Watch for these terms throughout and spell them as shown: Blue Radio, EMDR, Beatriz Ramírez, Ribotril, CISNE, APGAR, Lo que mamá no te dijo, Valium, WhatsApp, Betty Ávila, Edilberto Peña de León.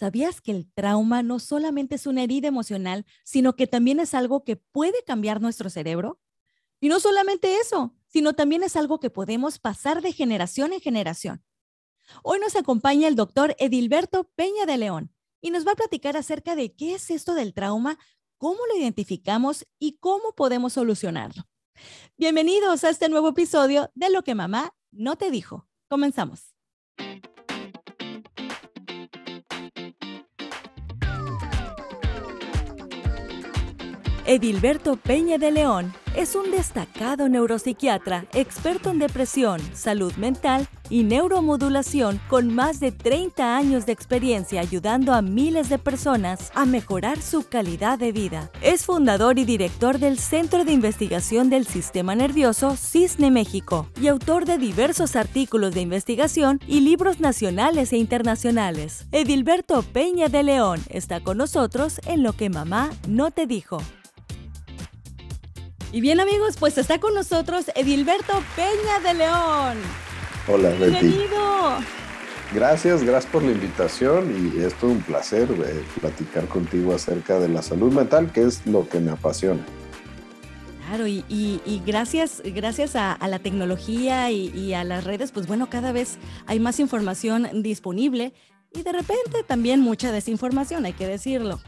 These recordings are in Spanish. ¿Sabías que el trauma no solamente es una herida emocional, sino que también es algo que puede cambiar nuestro cerebro? Y no solamente eso, sino también es algo que podemos pasar de generación en generación. Hoy nos acompaña el doctor Edilberto Peña de León y nos va a platicar acerca de qué es esto del trauma, cómo lo identificamos y cómo podemos solucionarlo. Bienvenidos a este nuevo episodio de Lo que mamá no te dijo. Comenzamos. Edilberto Peña de León es un destacado neuropsiquiatra, experto en depresión, salud mental y neuromodulación con más de 30 años de experiencia ayudando a miles de personas a mejorar su calidad de vida. Es fundador y director del Centro de Investigación del Sistema Nervioso CISNE México y autor de diversos artículos de investigación y libros nacionales e internacionales. Edilberto Peña de León está con nosotros en Lo que mamá no te dijo. Y bien, amigos, pues está con nosotros Edilberto Peña de León. Hola, Betty. Bienvenido. Gracias por la invitación y es todo un placer platicar contigo acerca de la salud mental, que es lo que me apasiona. Claro, y gracias a la tecnología y a las redes, pues bueno, cada vez hay más información disponible y de repente también mucha desinformación, hay que decirlo.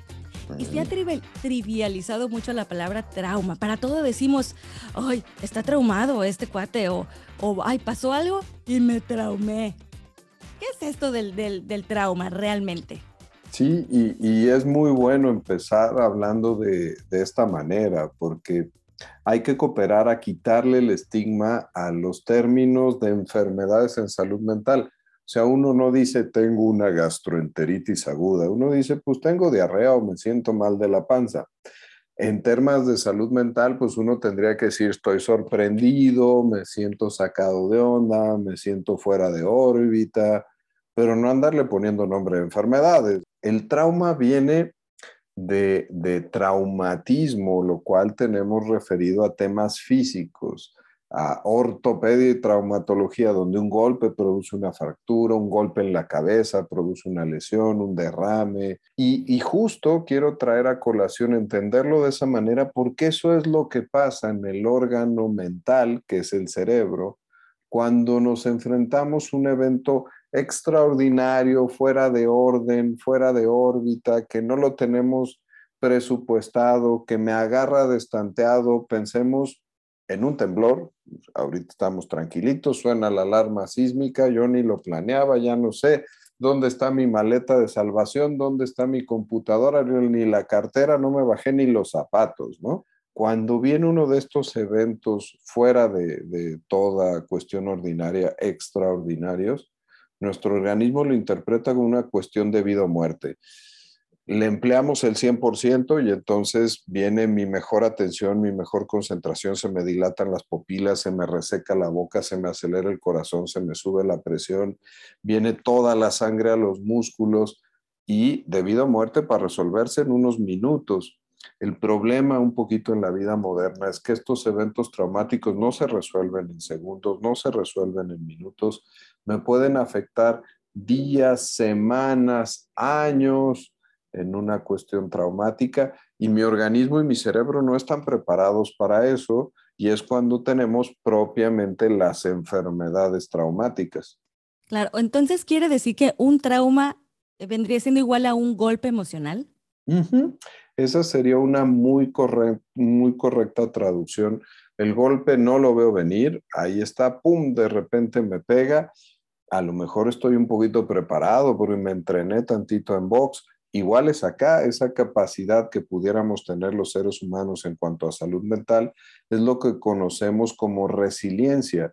Y se ha trivializado mucho la palabra trauma. Para todo decimos, ay, está traumado este cuate, o ay, pasó algo y me traumé. ¿Qué es esto del trauma realmente? Sí, y es muy bueno empezar hablando de esta manera, porque hay que cooperar a quitarle el estigma a los términos de enfermedades en salud mental. O sea, uno no dice tengo una gastroenteritis aguda, uno dice pues tengo diarrea o me siento mal de la panza. En temas de salud mental, pues uno tendría que decir estoy sorprendido, me siento sacado de onda, me siento fuera de órbita, pero no andarle poniendo nombre de enfermedades. El trauma viene de traumatismo, lo cual tenemos referido a temas físicos, a ortopedia y traumatología, donde un golpe produce una fractura, un golpe en la cabeza produce una lesión, un derrame. Y justo quiero traer a colación, entenderlo de esa manera, porque eso es lo que pasa en el órgano mental, que es el cerebro, cuando nos enfrentamos a un evento extraordinario, fuera de orden, fuera de órbita, que no lo tenemos presupuestado, que me agarra destanteado. Pensemos en un temblor, ahorita estamos tranquilitos, suena la alarma sísmica, yo ni lo planeaba, ya no sé dónde está mi maleta de salvación, dónde está mi computadora, ni la cartera, no me bajé ni los zapatos, ¿no? Cuando viene uno de estos eventos fuera de toda cuestión ordinaria, extraordinarios, nuestro organismo lo interpreta como una cuestión de vida o muerte. Le empleamos el 100% y entonces viene mi mejor atención, mi mejor concentración, se me dilatan las pupilas, se me reseca la boca, se me acelera el corazón, se me sube la presión, viene toda la sangre a los músculos y de vida a muerte para resolverse en unos minutos. El problema un poquito en la vida moderna es que estos eventos traumáticos no se resuelven en segundos, no se resuelven en minutos, me pueden afectar días, semanas, años, en una cuestión traumática, y mi organismo y mi cerebro no están preparados para eso, y es cuando tenemos propiamente las enfermedades traumáticas. Claro, entonces quiere decir que un trauma vendría siendo igual a un golpe emocional. Uh-huh. Esa sería una muy correcta traducción. El golpe no lo veo venir, ahí está, pum, de repente me pega, a lo mejor estoy un poquito preparado porque me entrené tantito en box. Igual es acá, esa capacidad que pudiéramos tener los seres humanos en cuanto a salud mental es lo que conocemos como resiliencia.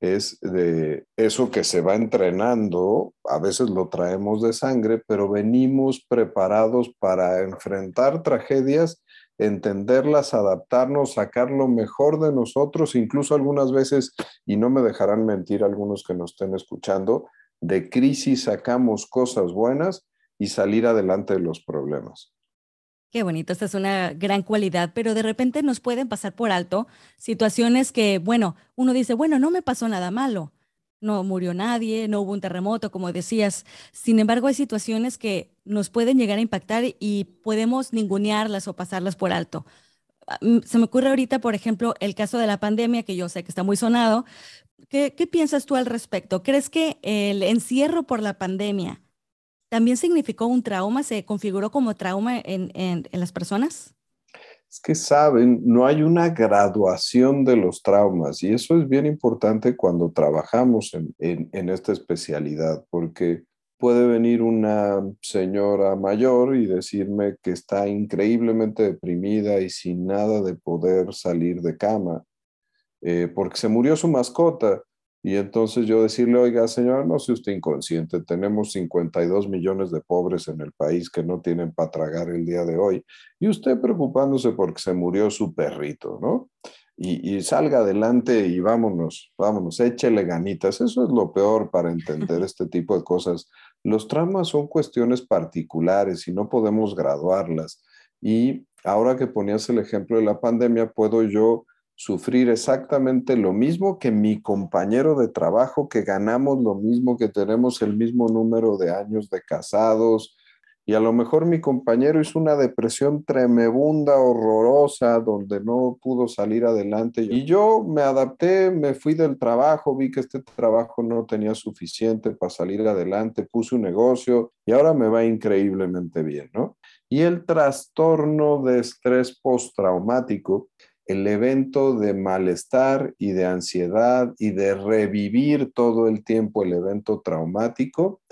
Es de eso que se va entrenando, a veces lo traemos de sangre, pero venimos preparados para enfrentar tragedias, entenderlas, adaptarnos, sacar lo mejor de nosotros, incluso algunas veces, y no me dejarán mentir algunos que nos estén escuchando, de crisis sacamos cosas buenas y salir adelante de los problemas. Qué bonito, esta es una gran cualidad, pero de repente nos pueden pasar por alto situaciones que, bueno, uno dice, bueno, no me pasó nada malo, no murió nadie, no hubo un terremoto, como decías. Sin embargo, hay situaciones que nos pueden llegar a impactar y podemos ningunearlas o pasarlas por alto. Se me ocurre ahorita, por ejemplo, el caso de la pandemia, que yo sé que está muy sonado. ¿Qué piensas tú al respecto? ¿Crees que el encierro por la pandemia también significó un trauma? ¿Se configuró como trauma en las personas? Es que saben, no hay una graduación de los traumas y eso es bien importante cuando trabajamos en esta especialidad, porque puede venir una señora mayor y decirme que está increíblemente deprimida y sin nada de poder salir de cama porque se murió su mascota. Y entonces yo decirle, oiga, señora, no sea usted inconsciente, tenemos 52 millones de pobres en el país que no tienen para tragar el día de hoy. Y usted preocupándose porque se murió su perrito, ¿no? Y salga adelante y vámonos, échele ganitas. Eso es lo peor para entender este tipo de cosas. Los traumas son cuestiones particulares y no podemos graduarlas. Y ahora que ponías el ejemplo de la pandemia, puedo yo sufrir exactamente lo mismo que mi compañero de trabajo, que ganamos lo mismo, que tenemos el mismo número de años de casados, y a lo mejor mi compañero hizo una depresión tremebunda, horrorosa, donde no pudo salir adelante, y yo me adapté, me fui del trabajo, vi que este trabajo no tenía suficiente para salir adelante, puse un negocio y ahora me va increíblemente bien, ¿no? Y el trastorno de estrés postraumático, el evento de malestar y de ansiedad y de revivir todo el tiempo el evento traumático,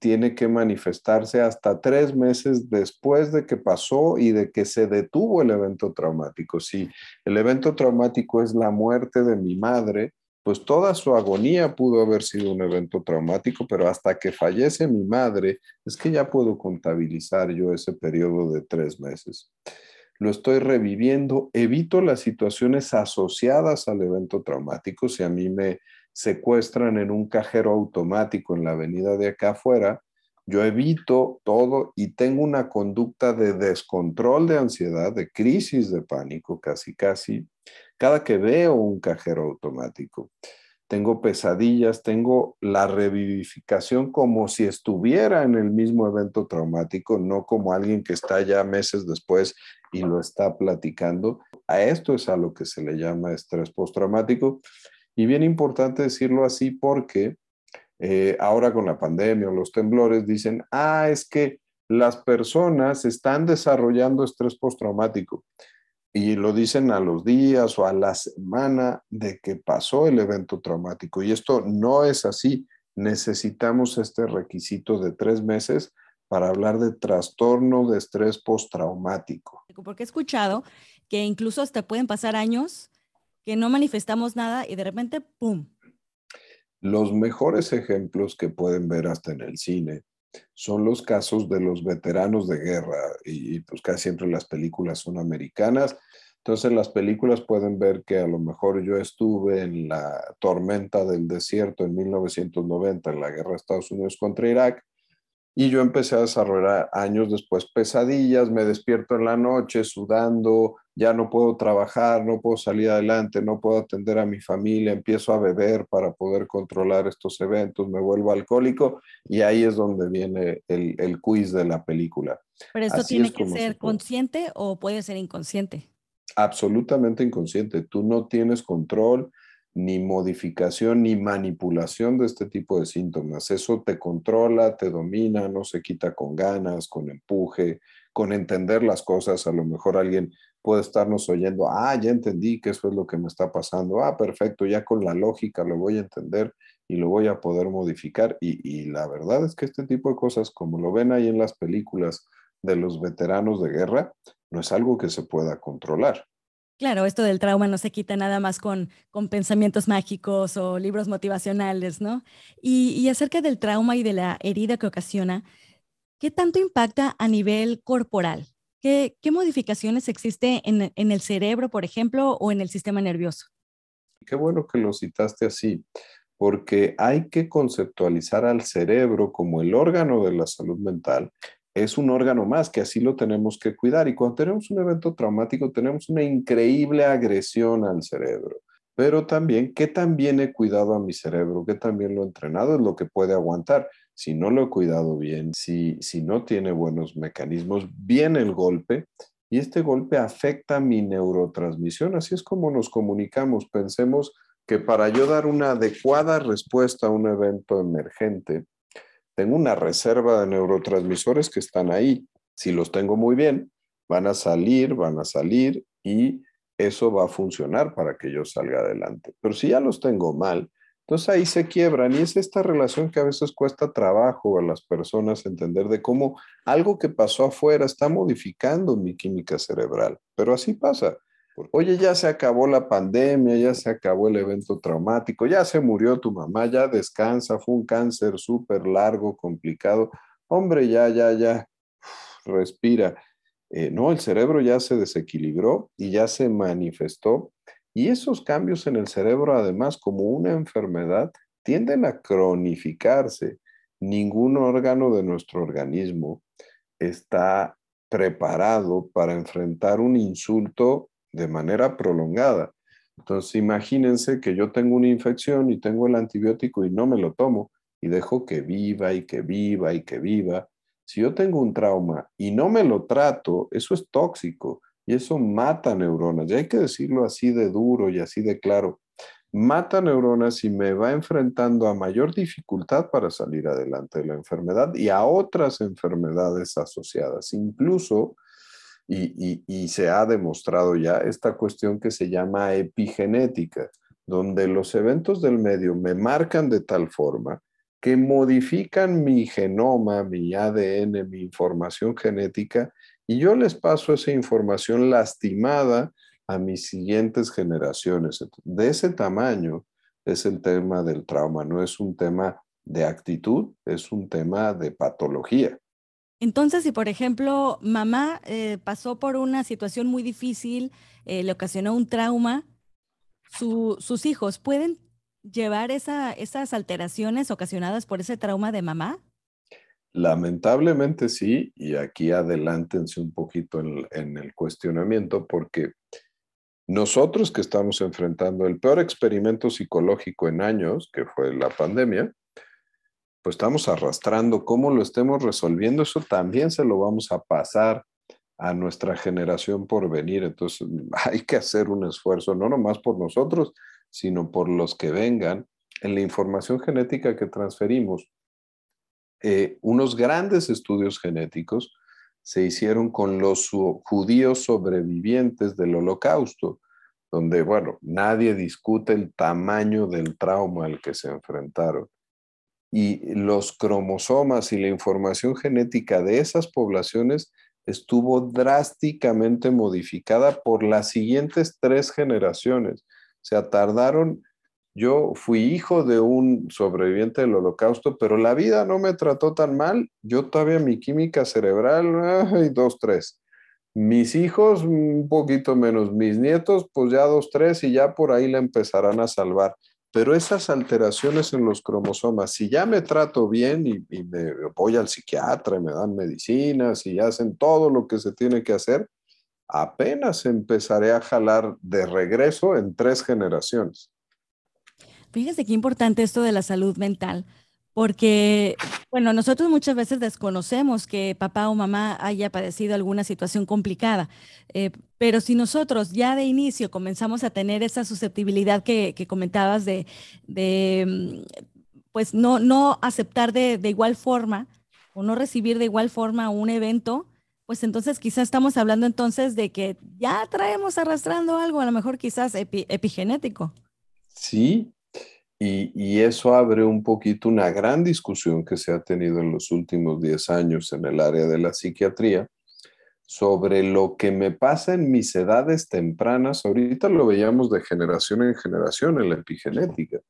tiene que manifestarse hasta 3 meses después de que pasó y de que se detuvo el evento traumático. Si el evento traumático es la muerte de mi madre, pues toda su agonía pudo haber sido un evento traumático, pero hasta que fallece mi madre, es que ya puedo contabilizar yo ese periodo de 3 meses. Lo estoy reviviendo, evito las situaciones asociadas al evento traumático. Si a mí me secuestran en un cajero automático en la avenida de acá afuera, yo evito todo y tengo una conducta de descontrol, de ansiedad, de crisis de pánico, casi, cada que veo un cajero automático. Tengo pesadillas, tengo la revivificación como si estuviera en el mismo evento traumático, no como alguien que está ya meses después y lo está platicando. A esto es a lo que se le llama estrés postraumático. Y bien importante decirlo así porque ahora con la pandemia o los temblores dicen, es que las personas están desarrollando estrés postraumático. Y lo dicen a los días o a la semana de que pasó el evento traumático. Y esto no es así. Necesitamos este requisito de 3 meses para hablar de trastorno de estrés postraumático. Porque he escuchado que incluso hasta pueden pasar años que no manifestamos nada y de repente ¡pum! Los mejores ejemplos que pueden ver hasta en el cine son los casos de los veteranos de guerra y pues casi siempre las películas son americanas. Entonces las películas pueden ver que a lo mejor yo estuve en la tormenta del desierto en 1990 en la guerra de Estados Unidos contra Irak y yo empecé a desarrollar años después pesadillas, me despierto en la noche sudando, ya no puedo trabajar, no puedo salir adelante, no puedo atender a mi familia, empiezo a beber para poder controlar estos eventos, me vuelvo alcohólico y ahí es donde viene el quiz de la película. ¿Pero esto tiene que ser consciente o puede ser inconsciente? Absolutamente inconsciente. Tú no tienes control, ni modificación, ni manipulación de este tipo de síntomas. Eso te controla, te domina, no se quita con ganas, con empuje, con entender las cosas. A lo mejor alguien puede estarnos oyendo, ya entendí que eso es lo que me está pasando, perfecto, ya con la lógica lo voy a entender y lo voy a poder modificar. Y la verdad es que este tipo de cosas, como lo ven ahí en las películas de los veteranos de guerra, no es algo que se pueda controlar. Claro, esto del trauma no se quita nada más con pensamientos mágicos o libros motivacionales, ¿no? Y acerca del trauma y de la herida que ocasiona, ¿qué tanto impacta a nivel corporal? ¿Qué modificaciones existen en el cerebro, por ejemplo, o en el sistema nervioso? Qué bueno que lo citaste así, porque hay que conceptualizar al cerebro como el órgano de la salud mental. Es un órgano más que así lo tenemos que cuidar. Y cuando tenemos un evento traumático, tenemos una increíble agresión al cerebro. pero también qué tan bien he cuidado a mi cerebro, qué tan bien lo he entrenado, es lo que puede aguantar. Si no lo he cuidado bien, si no tiene buenos mecanismos, viene el golpe y este golpe afecta mi neurotransmisión. Así es como nos comunicamos. Pensemos que para yo dar una adecuada respuesta a un evento emergente, tengo una reserva de neurotransmisores que están ahí. Si los tengo muy bien, van a salir y eso va a funcionar para que yo salga adelante. Pero si ya los tengo mal, entonces ahí se quiebran y es esta relación que a veces cuesta trabajo a las personas entender de cómo algo que pasó afuera está modificando mi química cerebral. Pero así pasa. Oye, ya se acabó la pandemia, ya se acabó el evento traumático, ya se murió tu mamá, ya descansa, fue un cáncer súper largo, complicado. Hombre, ya, respira. No, el cerebro ya se desequilibró y ya se manifestó. Y esos cambios en el cerebro, además, como una enfermedad, tienden a cronificarse. Ningún órgano de nuestro organismo está preparado para enfrentar un insulto de manera prolongada. Entonces, imagínense que yo tengo una infección y tengo el antibiótico y no me lo tomo y dejo que viva y que viva y que viva. Si yo tengo un trauma y no me lo trato, eso es tóxico. Y eso mata neuronas. Y hay que decirlo así de duro y así de claro. Mata neuronas y me va enfrentando a mayor dificultad para salir adelante de la enfermedad y a otras enfermedades asociadas. Incluso, y se ha demostrado ya, esta cuestión que se llama epigenética, donde los eventos del medio me marcan de tal forma que modifican mi genoma, mi ADN, mi información genética, y yo les paso esa información lastimada a mis siguientes generaciones. De ese tamaño es el tema del trauma, no es un tema de actitud, es un tema de patología. Entonces, si por ejemplo mamá pasó por una situación muy difícil, le ocasionó un trauma, ¿sus hijos pueden llevar esas alteraciones ocasionadas por ese trauma de mamá? Lamentablemente sí, y aquí adelántense un poquito en el cuestionamiento, porque nosotros que estamos enfrentando el peor experimento psicológico en años, que fue la pandemia, pues estamos arrastrando. Cómo lo estemos resolviendo, eso también se lo vamos a pasar a nuestra generación por venir. Entonces hay que hacer un esfuerzo, no nomás por nosotros, sino por los que vengan, en la información genética que transferimos. Unos grandes estudios genéticos se hicieron con los judíos sobrevivientes del Holocausto, donde, bueno, nadie discute el tamaño del trauma al que se enfrentaron. Y los cromosomas y la información genética de esas poblaciones estuvo drásticamente modificada por las siguientes 3 generaciones. O sea, tardaron. Yo fui hijo de un sobreviviente del Holocausto, pero la vida no me trató tan mal. Yo todavía mi química cerebral, 2, 3. Mis hijos, un poquito menos. Mis nietos, pues ya 2, 3 y ya por ahí la empezarán a salvar. Pero esas alteraciones en los cromosomas, si ya me trato bien y me voy al psiquiatra y me dan medicinas y hacen todo lo que se tiene que hacer, apenas empezaré a jalar de regreso en 3 generaciones. Fíjese qué importante esto de la salud mental, porque, bueno, nosotros muchas veces desconocemos que papá o mamá haya padecido alguna situación complicada, pero si nosotros ya de inicio comenzamos a tener esa susceptibilidad que comentabas de pues no aceptar de igual forma o no recibir de igual forma un evento, pues entonces quizás estamos hablando entonces de que ya traemos arrastrando algo, a lo mejor quizás epigenético. Sí, y eso abre un poquito una gran discusión que se ha tenido en los últimos 10 años en el área de la psiquiatría sobre lo que me pasa en mis edades tempranas. Ahorita lo veíamos de generación en generación en la epigenética,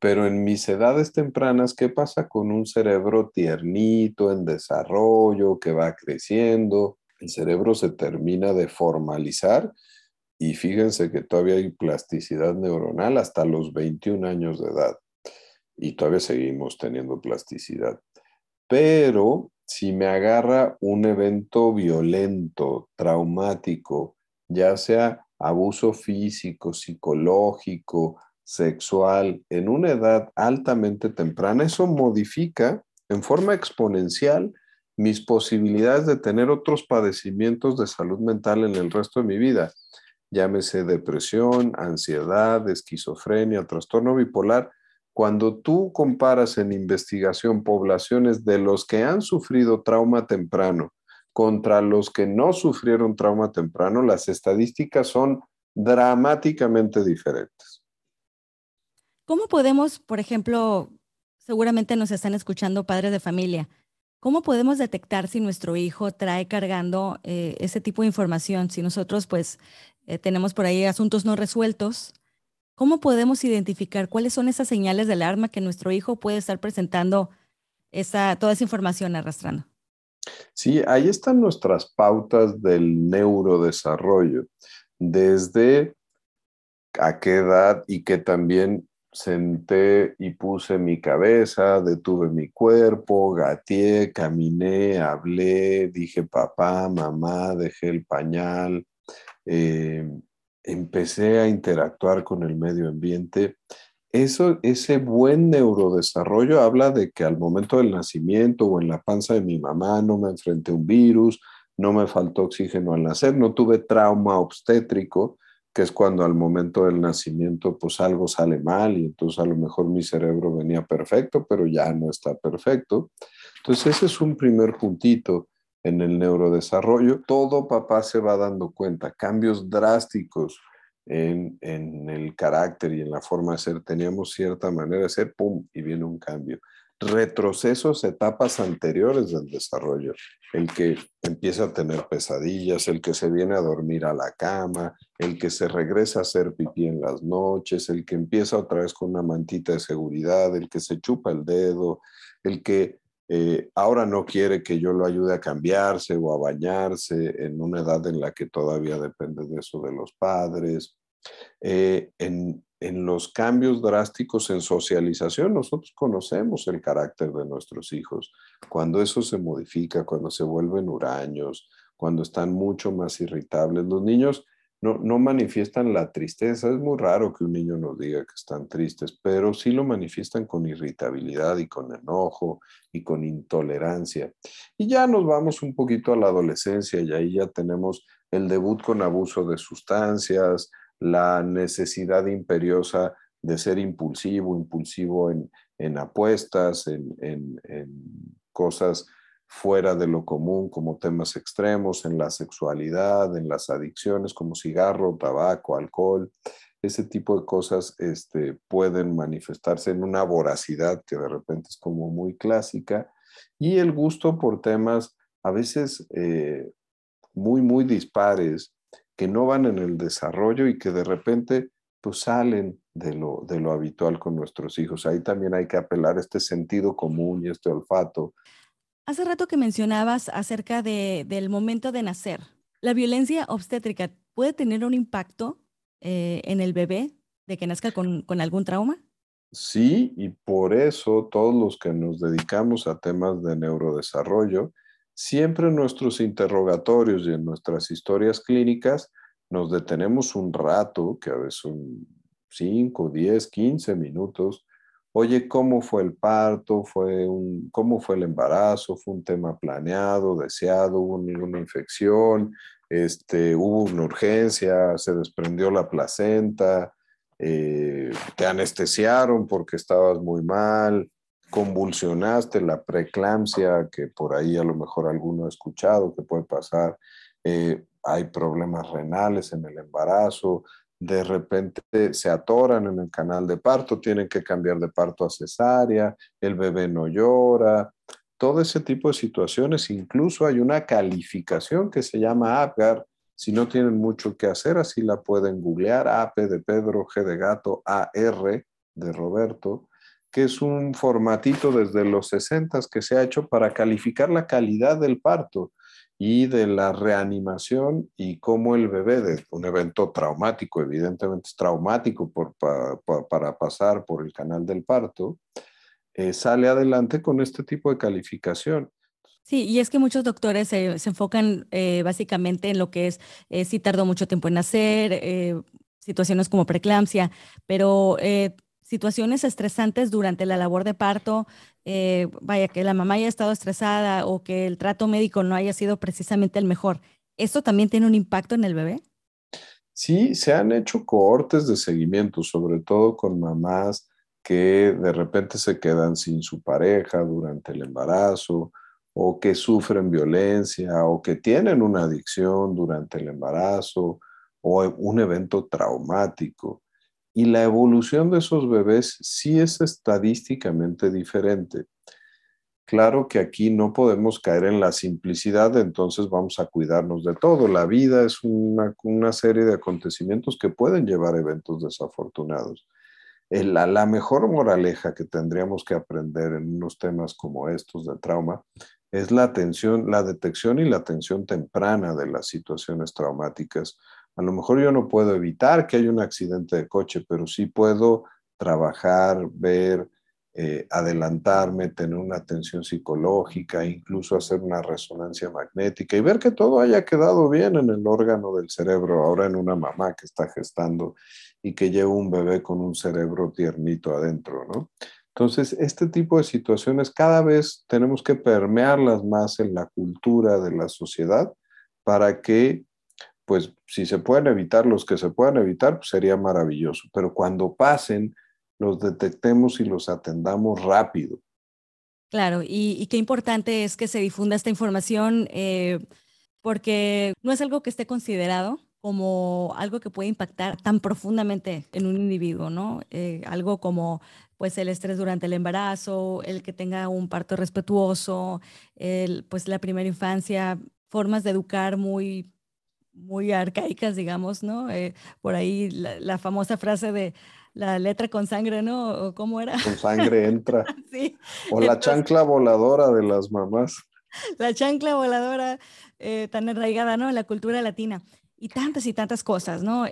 pero en mis edades tempranas, ¿qué pasa con un cerebro tiernito, en desarrollo, que va creciendo? El cerebro se termina de formalizar. Y fíjense que todavía hay plasticidad neuronal hasta los 21 años de edad. Y todavía seguimos teniendo plasticidad. Pero si me agarra un evento violento, traumático, ya sea abuso físico, psicológico, sexual, en una edad altamente temprana, eso modifica en forma exponencial mis posibilidades de tener otros padecimientos de salud mental en el resto de mi vida. Llámese depresión, ansiedad, esquizofrenia, trastorno bipolar. Cuando tú comparas en investigación poblaciones de los que han sufrido trauma temprano contra los que no sufrieron trauma temprano, las estadísticas son dramáticamente diferentes. ¿Cómo podemos, por ejemplo, seguramente nos están escuchando padres de familia, cómo podemos detectar si nuestro hijo trae cargando ese tipo de información? Si nosotros pues tenemos por ahí asuntos no resueltos, ¿cómo podemos identificar cuáles son esas señales de alarma que nuestro hijo puede estar presentando toda esa información arrastrando? Sí, ahí están nuestras pautas del neurodesarrollo, desde a qué edad y que también senté y puse mi cabeza, detuve mi cuerpo, gateé, caminé, hablé, dije papá, mamá, dejé el pañal, empecé a interactuar con el medio ambiente. Ese buen neurodesarrollo habla de que al momento del nacimiento o en la panza de mi mamá no me enfrenté a un virus, no me faltó oxígeno al nacer, no tuve trauma obstétrico, que es cuando al momento del nacimiento pues algo sale mal y entonces a lo mejor mi cerebro venía perfecto, pero ya no está perfecto. Entonces ese es un primer puntito. En el neurodesarrollo, todo papá se va dando cuenta, cambios drásticos en el carácter y en la forma de ser. Teníamos cierta manera de ser, ¡pum!, y viene un cambio. Retrocesos, etapas anteriores del desarrollo. El que empieza a tener pesadillas, el que se viene a dormir a la cama, el que se regresa a hacer pipí en las noches, el que empieza otra vez con una mantita de seguridad, el que se chupa el dedo, el que ahora no quiere que yo lo ayude a cambiarse o a bañarse en una edad en la que todavía depende de eso de los padres. En los cambios drásticos en socialización, nosotros conocemos el carácter de nuestros hijos. Cuando eso se modifica, cuando se vuelven huraños, cuando están mucho más irritables. Los niños no manifiestan la tristeza. Es muy raro que un niño nos diga que están tristes, pero sí lo manifiestan con irritabilidad y con enojo y con intolerancia. Y ya nos vamos un poquito a la adolescencia y ahí ya tenemos el debut con abuso de sustancias, la necesidad imperiosa de ser impulsivo en apuestas, en cosas fuera de lo común como temas extremos, en la sexualidad, en las adicciones como cigarro, tabaco, alcohol. Ese tipo de cosas pueden manifestarse en una voracidad que de repente es como muy clásica, y el gusto por temas a veces muy, muy dispares que no van en el desarrollo y que de repente pues salen de lo habitual con nuestros hijos. Ahí también hay que apelar a este sentido común y este olfato. Hace rato que mencionabas acerca del momento de nacer. ¿La violencia obstétrica puede tener un impacto en el bebé de que nazca con algún trauma? Sí, y por eso todos los que nos dedicamos a temas de neurodesarrollo, siempre en nuestros interrogatorios y en nuestras historias clínicas nos detenemos un rato, que a veces son 5, 10, 15 minutos. Oye, ¿cómo fue el parto? ¿Cómo fue el embarazo? ¿Fue un tema planeado, deseado? ¿Hubo ninguna infección? ¿Hubo una urgencia? ¿Se desprendió la placenta? ¿Te anestesiaron porque estabas muy mal? ¿Convulsionaste? La preeclampsia, que por ahí a lo mejor alguno ha escuchado que puede pasar. ¿Hay problemas renales en el embarazo? De repente se atoran en el canal de parto, tienen que cambiar de parto a cesárea, el bebé no llora, todo ese tipo de situaciones. Incluso hay una calificación que se llama APGAR, si no tienen mucho que hacer, así la pueden googlear, AP de Pedro, G de Gato, AR de Roberto, que es un formatito desde los 60s que se ha hecho para calificar la calidad del parto y de la reanimación y cómo el bebé, de un evento traumático, evidentemente es traumático para pasar por el canal del parto, sale adelante con este tipo de calificación. Sí, y es que muchos doctores se enfocan básicamente en lo que es si tardó mucho tiempo en nacer, situaciones como preeclampsia, pero situaciones estresantes durante la labor de parto, vaya, que la mamá haya estado estresada o que el trato médico no haya sido precisamente el mejor, ¿esto también tiene un impacto en el bebé? Sí, se han hecho cohortes de seguimiento, sobre todo con mamás que de repente se quedan sin su pareja durante el embarazo o que sufren violencia o que tienen una adicción durante el embarazo o un evento traumático. Y la evolución de esos bebés sí es estadísticamente diferente. Claro que aquí no podemos caer en la simplicidad, entonces vamos a cuidarnos de todo. La vida es una serie de acontecimientos que pueden llevar a eventos desafortunados. La mejor moraleja que tendríamos que aprender en unos temas como estos de trauma es la detección y la atención temprana de las situaciones traumáticas. A lo mejor yo no puedo evitar que haya un accidente de coche, pero sí puedo trabajar, ver, adelantarme, tener una atención psicológica, incluso hacer una resonancia magnética y ver que todo haya quedado bien en el órgano del cerebro, ahora en una mamá que está gestando y que lleva un bebé con un cerebro tiernito adentro, ¿no? Entonces, este tipo de situaciones cada vez tenemos que permearlas más en la cultura de la sociedad para que, pues, si se pueden evitar los que se puedan evitar, pues sería maravilloso. Pero cuando pasen, los detectemos y los atendamos rápido. Claro, y qué importante es que se difunda esta información porque no es algo que esté considerado como algo que puede impactar tan profundamente en un individuo, ¿no? Algo como pues, el estrés durante el embarazo, el que tenga un parto respetuoso, pues, la primera infancia, formas de educar muy arcaicas, digamos, ¿no? Por ahí la famosa frase de la letra con sangre, ¿no? ¿O cómo era? Con sangre entra. Sí. O la chancla voladora de las mamás. La chancla voladora tan arraigada, ¿no? La cultura latina. Y tantas cosas, ¿no?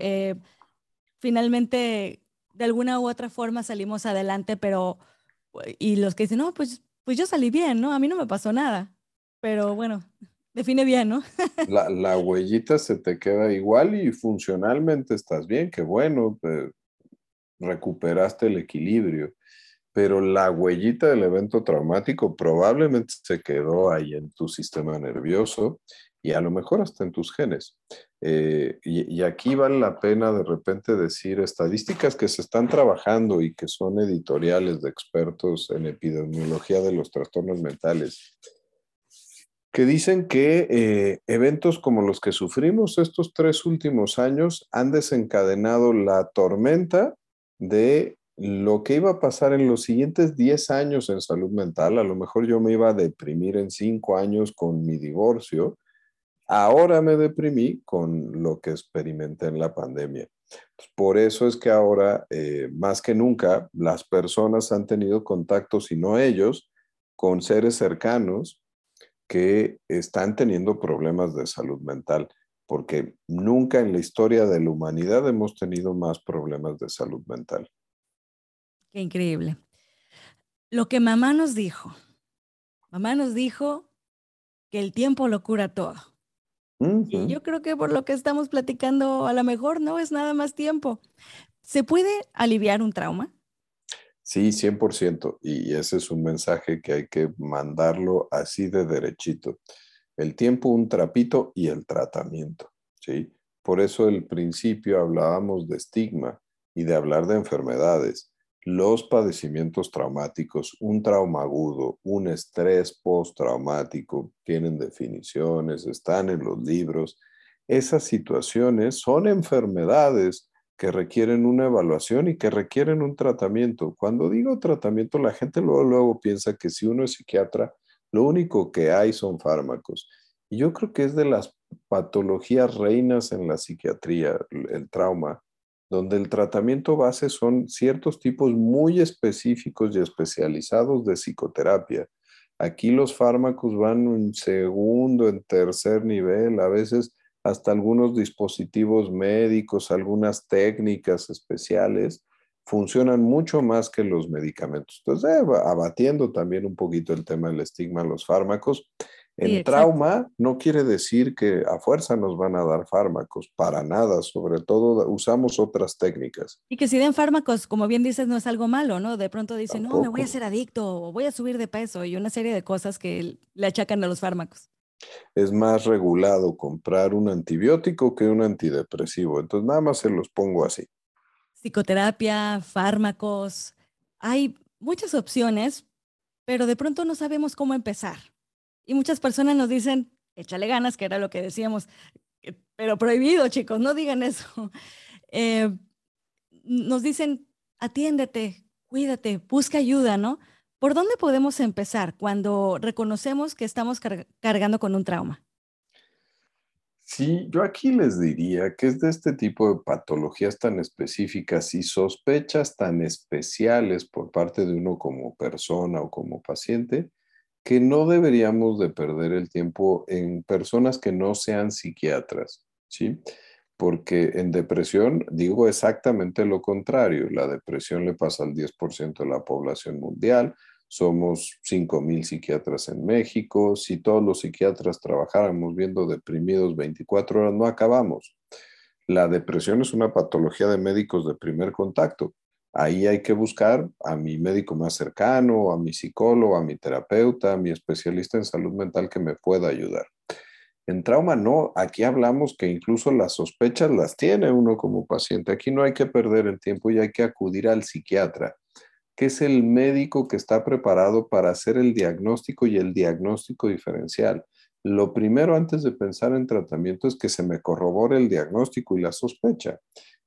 Finalmente, de alguna u otra forma salimos adelante, pero... Y los que dicen, no, pues yo salí bien, ¿no? A mí no me pasó nada. Pero bueno... Define bien, ¿no? La huellita se te queda igual y funcionalmente estás bien, qué bueno, recuperaste el equilibrio, pero la huellita del evento traumático probablemente se quedó ahí en tu sistema nervioso y a lo mejor hasta en tus genes. Y aquí vale la pena de repente decir estadísticas que se están trabajando y que son editoriales de expertos en epidemiología de los trastornos mentales, que dicen que eventos como los que sufrimos estos 3 últimos años han desencadenado la tormenta de lo que iba a pasar en los siguientes 10 años en salud mental. A lo mejor yo me iba a deprimir en 5 años con mi divorcio. Ahora me deprimí con lo que experimenté en la pandemia. Por eso es que ahora, más que nunca, las personas han tenido contacto, si no ellos, con seres cercanos que están teniendo problemas de salud mental, porque nunca en la historia de la humanidad hemos tenido más problemas de salud mental. Qué increíble. Lo que mamá nos dijo. Mamá nos dijo que el tiempo lo cura todo. Uh-huh. Y yo creo que por lo que estamos platicando, a lo mejor no es nada más tiempo. ¿Se puede aliviar un trauma? Sí, 100%. Y ese es un mensaje que hay que mandarlo así de derechito. El tiempo, un trapito y el tratamiento, ¿sí? Por eso al principio hablábamos de estigma y de hablar de enfermedades. Los padecimientos traumáticos, un trauma agudo, un estrés postraumático, tienen definiciones, están en los libros. Esas situaciones son enfermedades que requieren una evaluación y que requieren un tratamiento. Cuando digo tratamiento, la gente luego piensa que si uno es psiquiatra, lo único que hay son fármacos. Y yo creo que es de las patologías reinas en la psiquiatría, el trauma, donde el tratamiento base son ciertos tipos muy específicos y especializados de psicoterapia. Aquí los fármacos van en segundo, en tercer nivel, a veces hasta algunos dispositivos médicos, algunas técnicas especiales, funcionan mucho más que los medicamentos. Entonces, abatiendo también un poquito el tema del estigma, los fármacos, El sí, trauma no quiere decir que a fuerza nos van a dar fármacos, para nada, sobre todo usamos otras técnicas. Y que si den fármacos, como bien dices, no es algo malo, ¿no? De pronto dicen, tampoco, no, me voy a hacer adicto, o voy a subir de peso, y una serie de cosas que le achacan a los fármacos. Es más regulado comprar un antibiótico que un antidepresivo, entonces nada más se los pongo así. Psicoterapia, fármacos, hay muchas opciones, pero de pronto no sabemos cómo empezar. Y muchas personas nos dicen, échale ganas, que era lo que decíamos, pero prohibido, chicos, no digan eso. Nos dicen, atiéndete, cuídate, busca ayuda, ¿no? ¿Por dónde podemos empezar cuando reconocemos que estamos cargando con un trauma? Sí, yo aquí les diría que es de este tipo de patologías tan específicas y sospechas tan especiales por parte de uno como persona o como paciente, que no deberíamos de perder el tiempo en personas que no sean psiquiatras, ¿sí? Porque en depresión digo exactamente lo contrario. La depresión le pasa al 10% de la población mundial. Somos 5,000 psiquiatras en México. Si todos los psiquiatras trabajáramos viendo deprimidos 24 horas, no acabamos. La depresión es una patología de médicos de primer contacto. Ahí hay que buscar a mi médico más cercano, a mi psicólogo, a mi terapeuta, a mi especialista en salud mental que me pueda ayudar. En trauma no, aquí hablamos que incluso las sospechas las tiene uno como paciente. Aquí no hay que perder el tiempo y hay que acudir al psiquiatra, que es el médico que está preparado para hacer el diagnóstico y el diagnóstico diferencial. Lo primero antes de pensar en tratamiento es que se me corrobore el diagnóstico y la sospecha.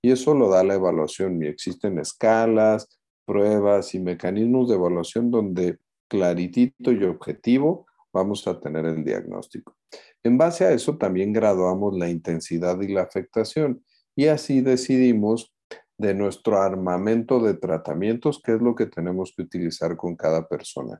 Y eso lo da la evaluación, y existen escalas, pruebas y mecanismos de evaluación donde claritito y objetivo vamos a tener el diagnóstico. En base a eso también graduamos la intensidad y la afectación, y así decidimos de nuestro armamento de tratamientos qué es lo que tenemos que utilizar con cada persona.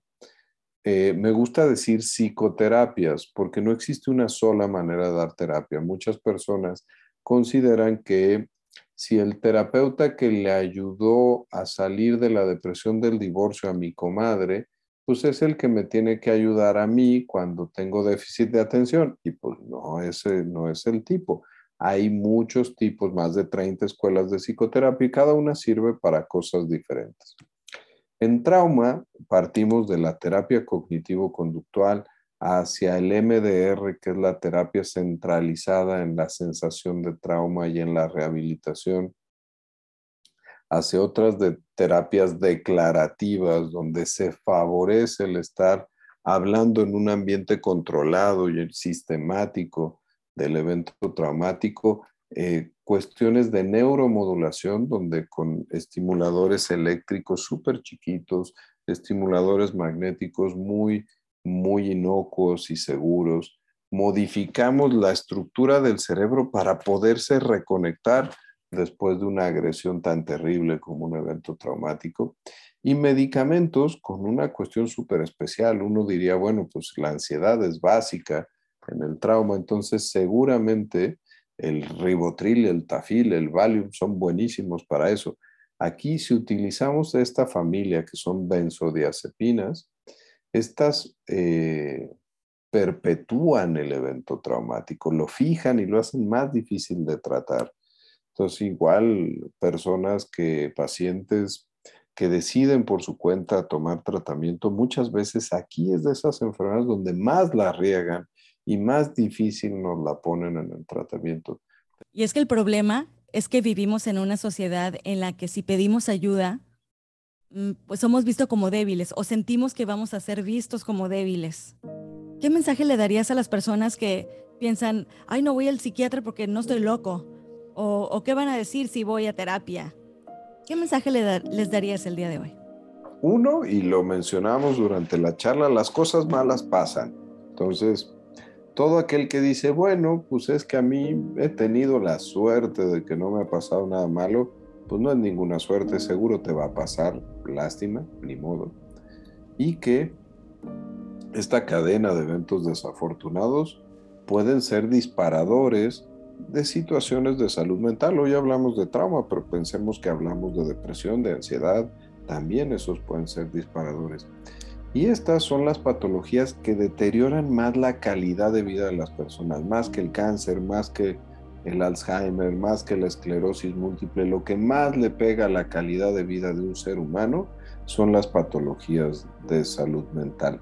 Me gusta decir psicoterapias porque no existe una sola manera de dar terapia. Muchas personas consideran que si el terapeuta que le ayudó a salir de la depresión del divorcio a mi comadre, pues es el que me tiene que ayudar a mí cuando tengo déficit de atención. Y pues no, ese no es el tipo. Hay muchos tipos, más de 30 escuelas de psicoterapia y cada una sirve para cosas diferentes. En trauma partimos de la terapia cognitivo-conductual hacia el EMDR, que es la terapia centralizada en la sensación de trauma y en la rehabilitación, hacia otras de terapias declarativas, donde se favorece el estar hablando en un ambiente controlado y sistemático del evento traumático, cuestiones de neuromodulación, donde con estimuladores eléctricos súper chiquitos, estimuladores magnéticos muy inocuos y seguros, modificamos la estructura del cerebro para poderse reconectar después de una agresión tan terrible como un evento traumático, y medicamentos con una cuestión súper especial. Uno diría, bueno, pues la ansiedad es básica en el trauma, entonces seguramente el Ribotril, el Tafil, el Valium son buenísimos para eso. Aquí, si utilizamos esta familia que son benzodiazepinas, estas perpetúan el evento traumático, lo fijan y lo hacen más difícil de tratar. Entonces, igual, pacientes que deciden por su cuenta tomar tratamiento, muchas veces aquí es de esas enfermedades donde más la riegan y más difícil nos la ponen en el tratamiento. Y es que el problema es que vivimos en una sociedad en la que si pedimos ayuda, pues somos vistos como débiles o sentimos que vamos a ser vistos como débiles. ¿Qué mensaje le darías a las personas que piensan, ay, no voy al psiquiatra porque no estoy loco? ¿O qué van a decir si voy a terapia? ¿Qué mensaje les darías el día de hoy? Uno, y lo mencionamos durante la charla, las cosas malas pasan. Entonces, todo aquel que dice, bueno, pues es que a mí he tenido la suerte de que no me ha pasado nada malo, pues no es ninguna suerte, seguro te va a pasar, lástima, ni modo. Y que esta cadena de eventos desafortunados pueden ser disparadores de situaciones de salud mental. Hoy hablamos de trauma, pero pensemos que hablamos de depresión, de ansiedad, también esos pueden ser disparadores. Y estas son las patologías que deterioran más la calidad de vida de las personas, más que el cáncer, más que el Alzheimer, más que la esclerosis múltiple. Lo que más le pega a la calidad de vida de un ser humano son las patologías de salud mental.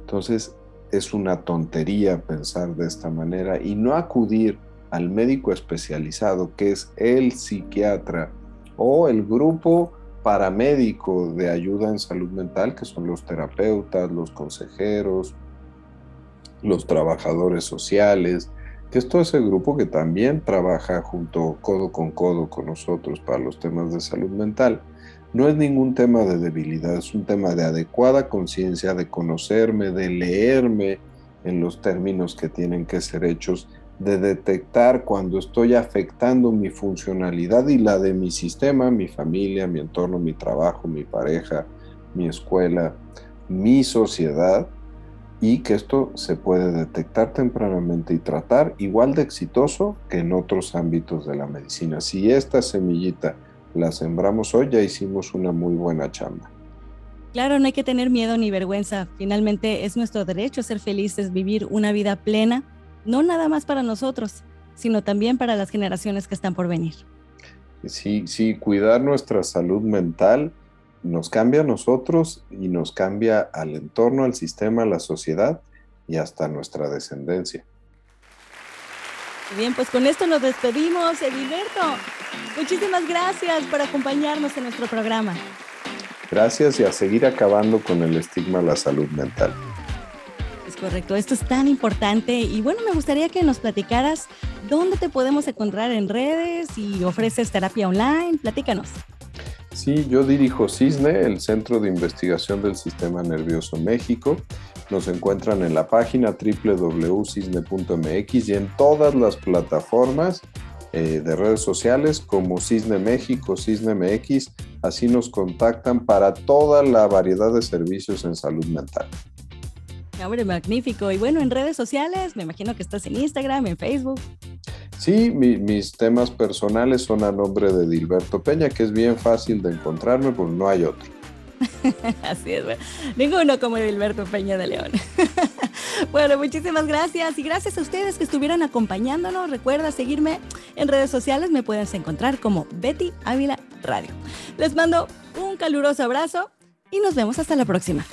Entonces, es una tontería pensar de esta manera y no acudir al médico especializado, que es el psiquiatra o el grupo paramédico de ayuda en salud mental, que son los terapeutas, los consejeros, los trabajadores sociales, que es todo ese grupo que también trabaja junto codo con nosotros para los temas de salud mental. No es ningún tema de debilidad, es un tema de adecuada conciencia, de conocerme, de leerme en los términos que tienen que ser hechos, de detectar cuando estoy afectando mi funcionalidad y la de mi sistema, mi familia, mi entorno, mi trabajo, mi pareja, mi escuela, mi sociedad, y que esto se puede detectar tempranamente y tratar igual de exitoso que en otros ámbitos de la medicina. Si esta semillita la sembramos hoy, ya hicimos una muy buena chamba. Claro, no hay que tener miedo ni vergüenza. Finalmente es nuestro derecho ser felices, vivir una vida plena, no nada más para nosotros, sino también para las generaciones que están por venir. Sí, cuidar nuestra salud mental nos cambia a nosotros y nos cambia al entorno, al sistema, a la sociedad y hasta nuestra descendencia. Bien, pues con esto nos despedimos, Edilberto. Muchísimas gracias por acompañarnos en nuestro programa. Gracias, y a seguir acabando con el estigma a la salud mental. Es correcto, esto es tan importante. Y bueno, me gustaría que nos platicaras dónde te podemos encontrar en redes y ofreces terapia online. Platícanos. Sí, yo dirijo CISNE, el Centro de Investigación del Sistema Nervioso México. Nos encuentran en la página www.cisne.mx y en todas las plataformas de redes sociales como CISNE México, CISNE MX. Así nos contactan para toda la variedad de servicios en salud mental. Hombre, magnífico. Y bueno, en redes sociales, me imagino que estás en Instagram, en Facebook. Sí, mis temas personales son a nombre de Edilberto Peña, que es bien fácil de encontrarme, pues no hay otro. Así es, bueno. Ninguno como Edilberto Peña de León. Bueno, muchísimas gracias, y gracias a ustedes que estuvieron acompañándonos. Recuerda seguirme en redes sociales, me puedes encontrar como Betty Ávila Radio. Les mando un caluroso abrazo y nos vemos hasta la próxima.